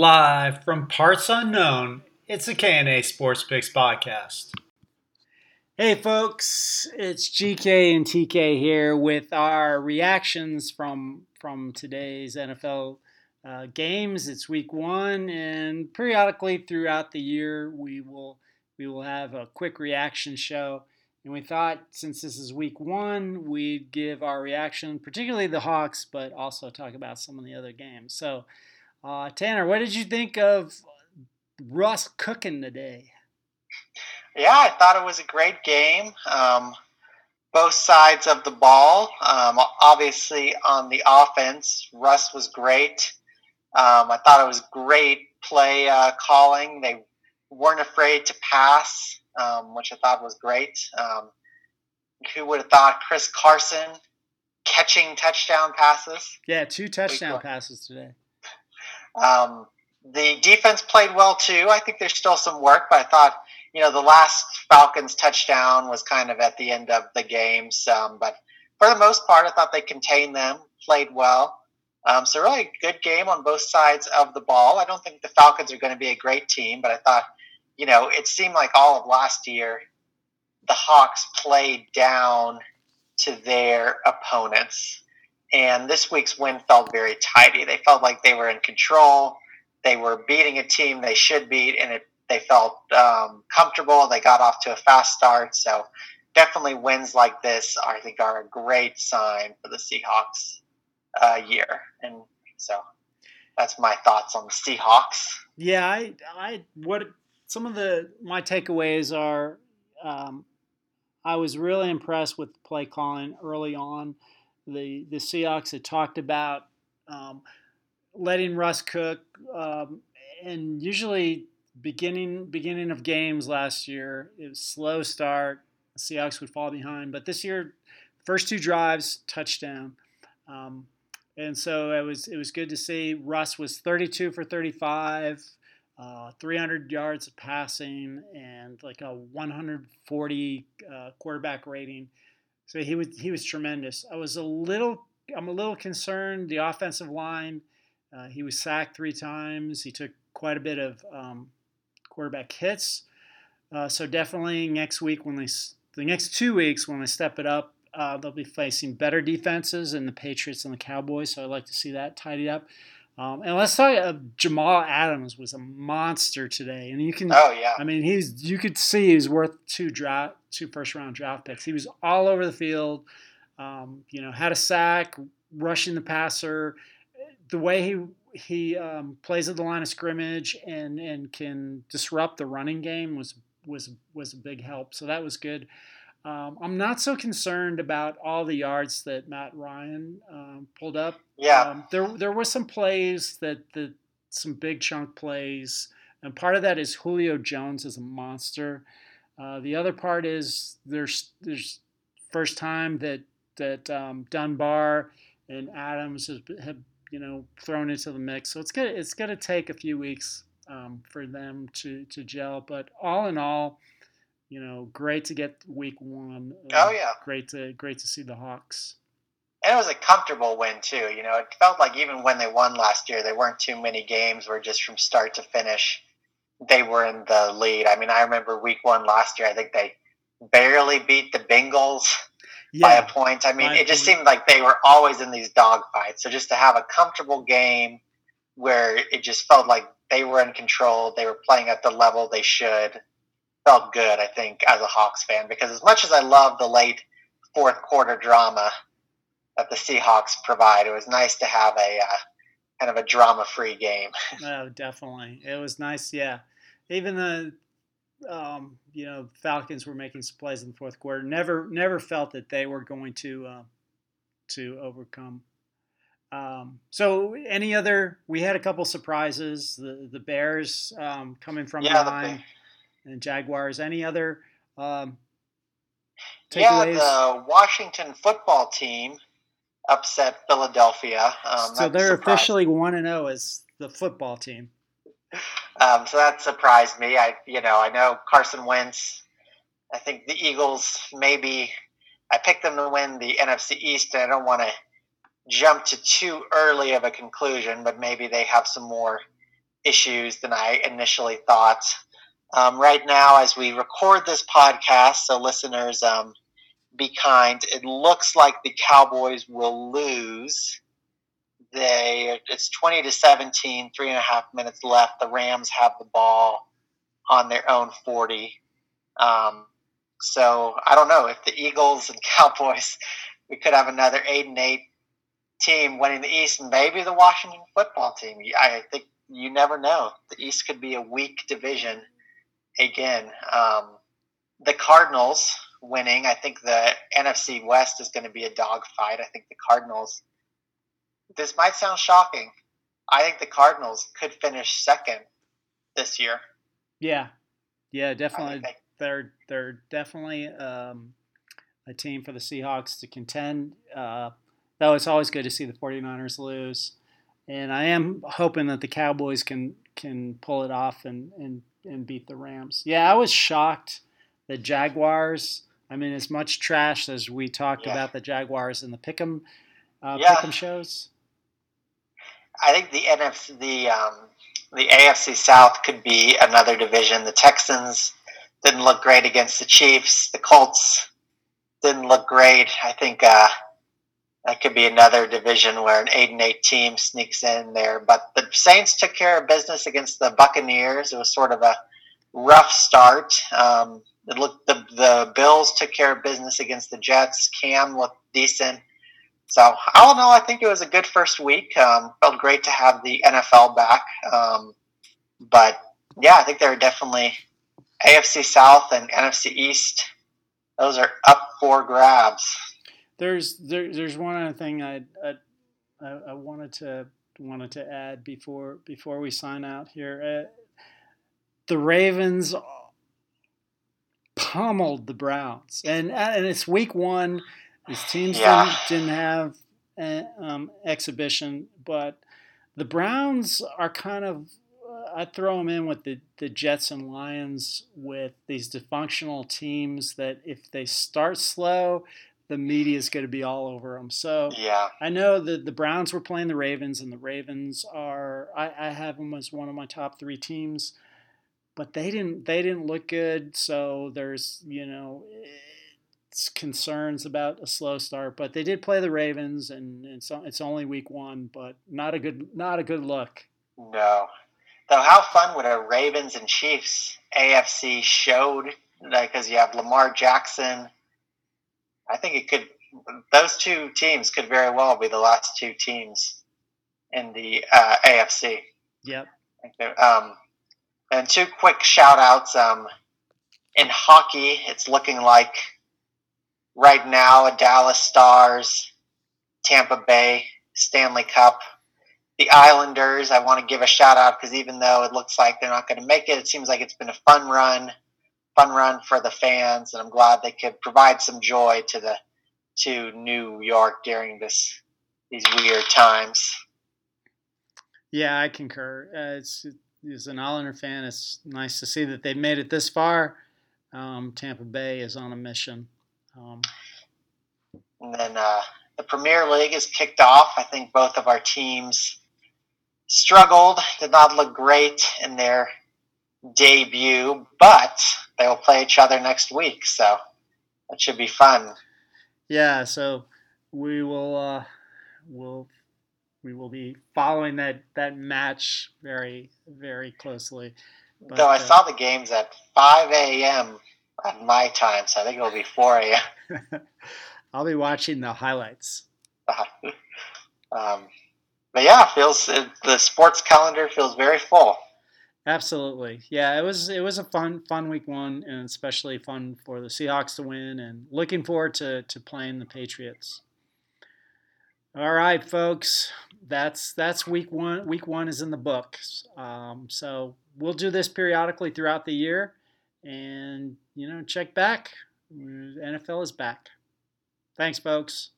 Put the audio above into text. Live from parts unknown, it's the K&A Sports Picks Podcast. Hey folks, it's GK and TK here with our reactions from today's NFL games. It's week one, and periodically throughout the year we will have a quick reaction show. And we thought, since this is week one, we'd give our reaction, particularly the Hawks, but also talk about some of the other games. So Tanner, what did you think of Russ cooking today? Yeah, I thought it was a great game. Both sides of the ball. Obviously, on the offense, Russ was great. I thought it was great play calling. They weren't afraid to pass, which I thought was great. Who would have thought Chris Carson catching touchdown passes? Yeah, 2 touchdown passes today. The defense played well too. I think there's still some work, but I thought, the last Falcons touchdown was kind of at the end of the game. But for the most part, I thought they contained them, played well. So really a good game on both sides of the ball. I don't think the Falcons are going to be a great team, but I thought, it seemed like all of last year, the Hawks played down to their opponents. And this week's win felt very tidy. They felt like they were in control. They were beating a team they should beat, and they felt comfortable. They got off to a fast start. So definitely wins like this, I think, are a great sign for the Seahawks year. And so that's my thoughts on the Seahawks. Yeah, my takeaways are I was really impressed with the play calling early on. The Seahawks had talked about letting Russ cook, and usually beginning of games last year, it was slow start. The Seahawks would fall behind, but this year, first 2 drives, touchdown, and so it was good to see. Russ was 32 for 35, 300 yards of passing, and like a 140 quarterback rating. So he was tremendous. I'm a little concerned. The offensive line, he was sacked 3 times. He took quite a bit of quarterback hits. So definitely the next 2 weeks when they step it up, they'll be facing better defenses in the Patriots and the Cowboys. So I'd like to see that tidied up. And let's talk. Jamal Adams was a monster today, and you can. Oh yeah. I mean, you could see he's worth 2 first-round draft picks. He was all over the field. Had a sack, rushing the passer. The way he plays at the line of scrimmage and can disrupt the running game was a big help. So that was good. I'm not so concerned about all the yards that Matt Ryan pulled up. Yeah, there were some plays that some big chunk plays, and part of that is Julio Jones is a monster. The other part is there's first time that Dunbar and Adams have thrown into the mix. So it's gonna take a few weeks for them to gel. But all in all, great to get week one. Oh yeah, great to see the Hawks. And it was a comfortable win too. It felt like even when they won last year, there weren't too many games where just from start to finish they were in the lead. I mean, I remember week one last year. I think they barely beat the Bengals by a point. I mean, it just seemed like they were always in these dogfights. So just to have a comfortable game where it just felt like they were in control, they were playing at the level they should. Felt good, I think, as a Hawks fan, because as much as I love the late fourth quarter drama that the Seahawks provide, it was nice to have a kind of a drama-free game. Oh, definitely. It was nice, yeah. Even the Falcons were making some plays in the fourth quarter. Never felt that they were going to overcome. So any other – we had a couple surprises. The Bears coming from behind. And Jaguars. Any other takeaways? Yeah, the Washington football team upset Philadelphia. So they're officially 1-0 as the football team. So that surprised me. I know Carson Wentz. I think the Eagles maybe. I picked them to win the NFC East, and I don't want to jump to too early of a conclusion, but maybe they have some more issues than I initially thought. Right now, as we record this podcast, so listeners, be kind. It looks like the Cowboys will lose. It's 20-17, 3.5 minutes left. The Rams have the ball on their own 40. So I don't know if the Eagles and Cowboys, we could have another 8-8 team winning the East, and maybe the Washington football team. I think you never know. The East could be a weak division again. The Cardinals winning, I think the NFC West is going to be a dogfight. I think the Cardinals, this might sound shocking, I think the Cardinals could finish second this year. Yeah, definitely. They're definitely a team for the Seahawks to contend. Though it's always good to see the 49ers lose. And I am hoping that the Cowboys can pull it off and beat the Rams. Yeah, I was shocked that Jaguars, I mean, as much trash as we talked about the Jaguars in the pick'em shows. I think the NFC, the AFC South could be another division. The Texans didn't look great against the Chiefs. The Colts didn't look great. I think that could be another division where an 8-8 team sneaks in there. But the Saints took care of business against the Buccaneers. It was sort of a rough start. The Bills took care of business against the Jets. Cam looked decent. So, all in all, I think it was a good first week. Felt great to have the NFL back. I think there are definitely AFC South and NFC East. Those are up for grabs. There's one other thing I wanted to add before we sign out here. The Ravens pummeled the Browns, and it's week one. These teams didn't have an exhibition, but the Browns are kind of – I throw them in with the Jets and Lions, with these dysfunctional teams that if they start slow, the media is going to be all over them. So I know that the Browns were playing the Ravens, and the Ravens are – I have them as one of my top three teams, but they didn't look good, so there's, concerns about a slow start, but they did play the Ravens, and it's only week one, but not a good look. No, though. How fun would a Ravens and Chiefs AFC showed, because you have Lamar Jackson. I think those two teams could very well be the last two teams in the AFC. Yep. And two quick shout outs. In hockey, it's looking like right now, a Dallas Stars, Tampa Bay, Stanley Cup. The Islanders, I want to give a shout-out, because even though it looks like they're not going to make it, it seems like it's been a fun run for the fans, and I'm glad they could provide some joy to New York during these weird times. Yeah, I concur. As an Islander fan, it's nice to see that they've made it this far. Tampa Bay is on a mission. And then the Premier League is kicked off. I think both of our teams struggled, did not look great in their debut, but they will play each other next week, so that should be fun. Yeah, so we will be following that match very, very closely. But, though I saw the games at 5 a.m. at my time, so I think it'll be 4 a.m. I'll be watching the highlights. The sports calendar feels very full. Absolutely, yeah. It was a fun week one, and especially fun for the Seahawks to win. And looking forward to playing the Patriots. All right, folks, that's week one. Week one is in the books, so we'll do this periodically throughout the year. And, check back. NFL is back. Thanks, folks.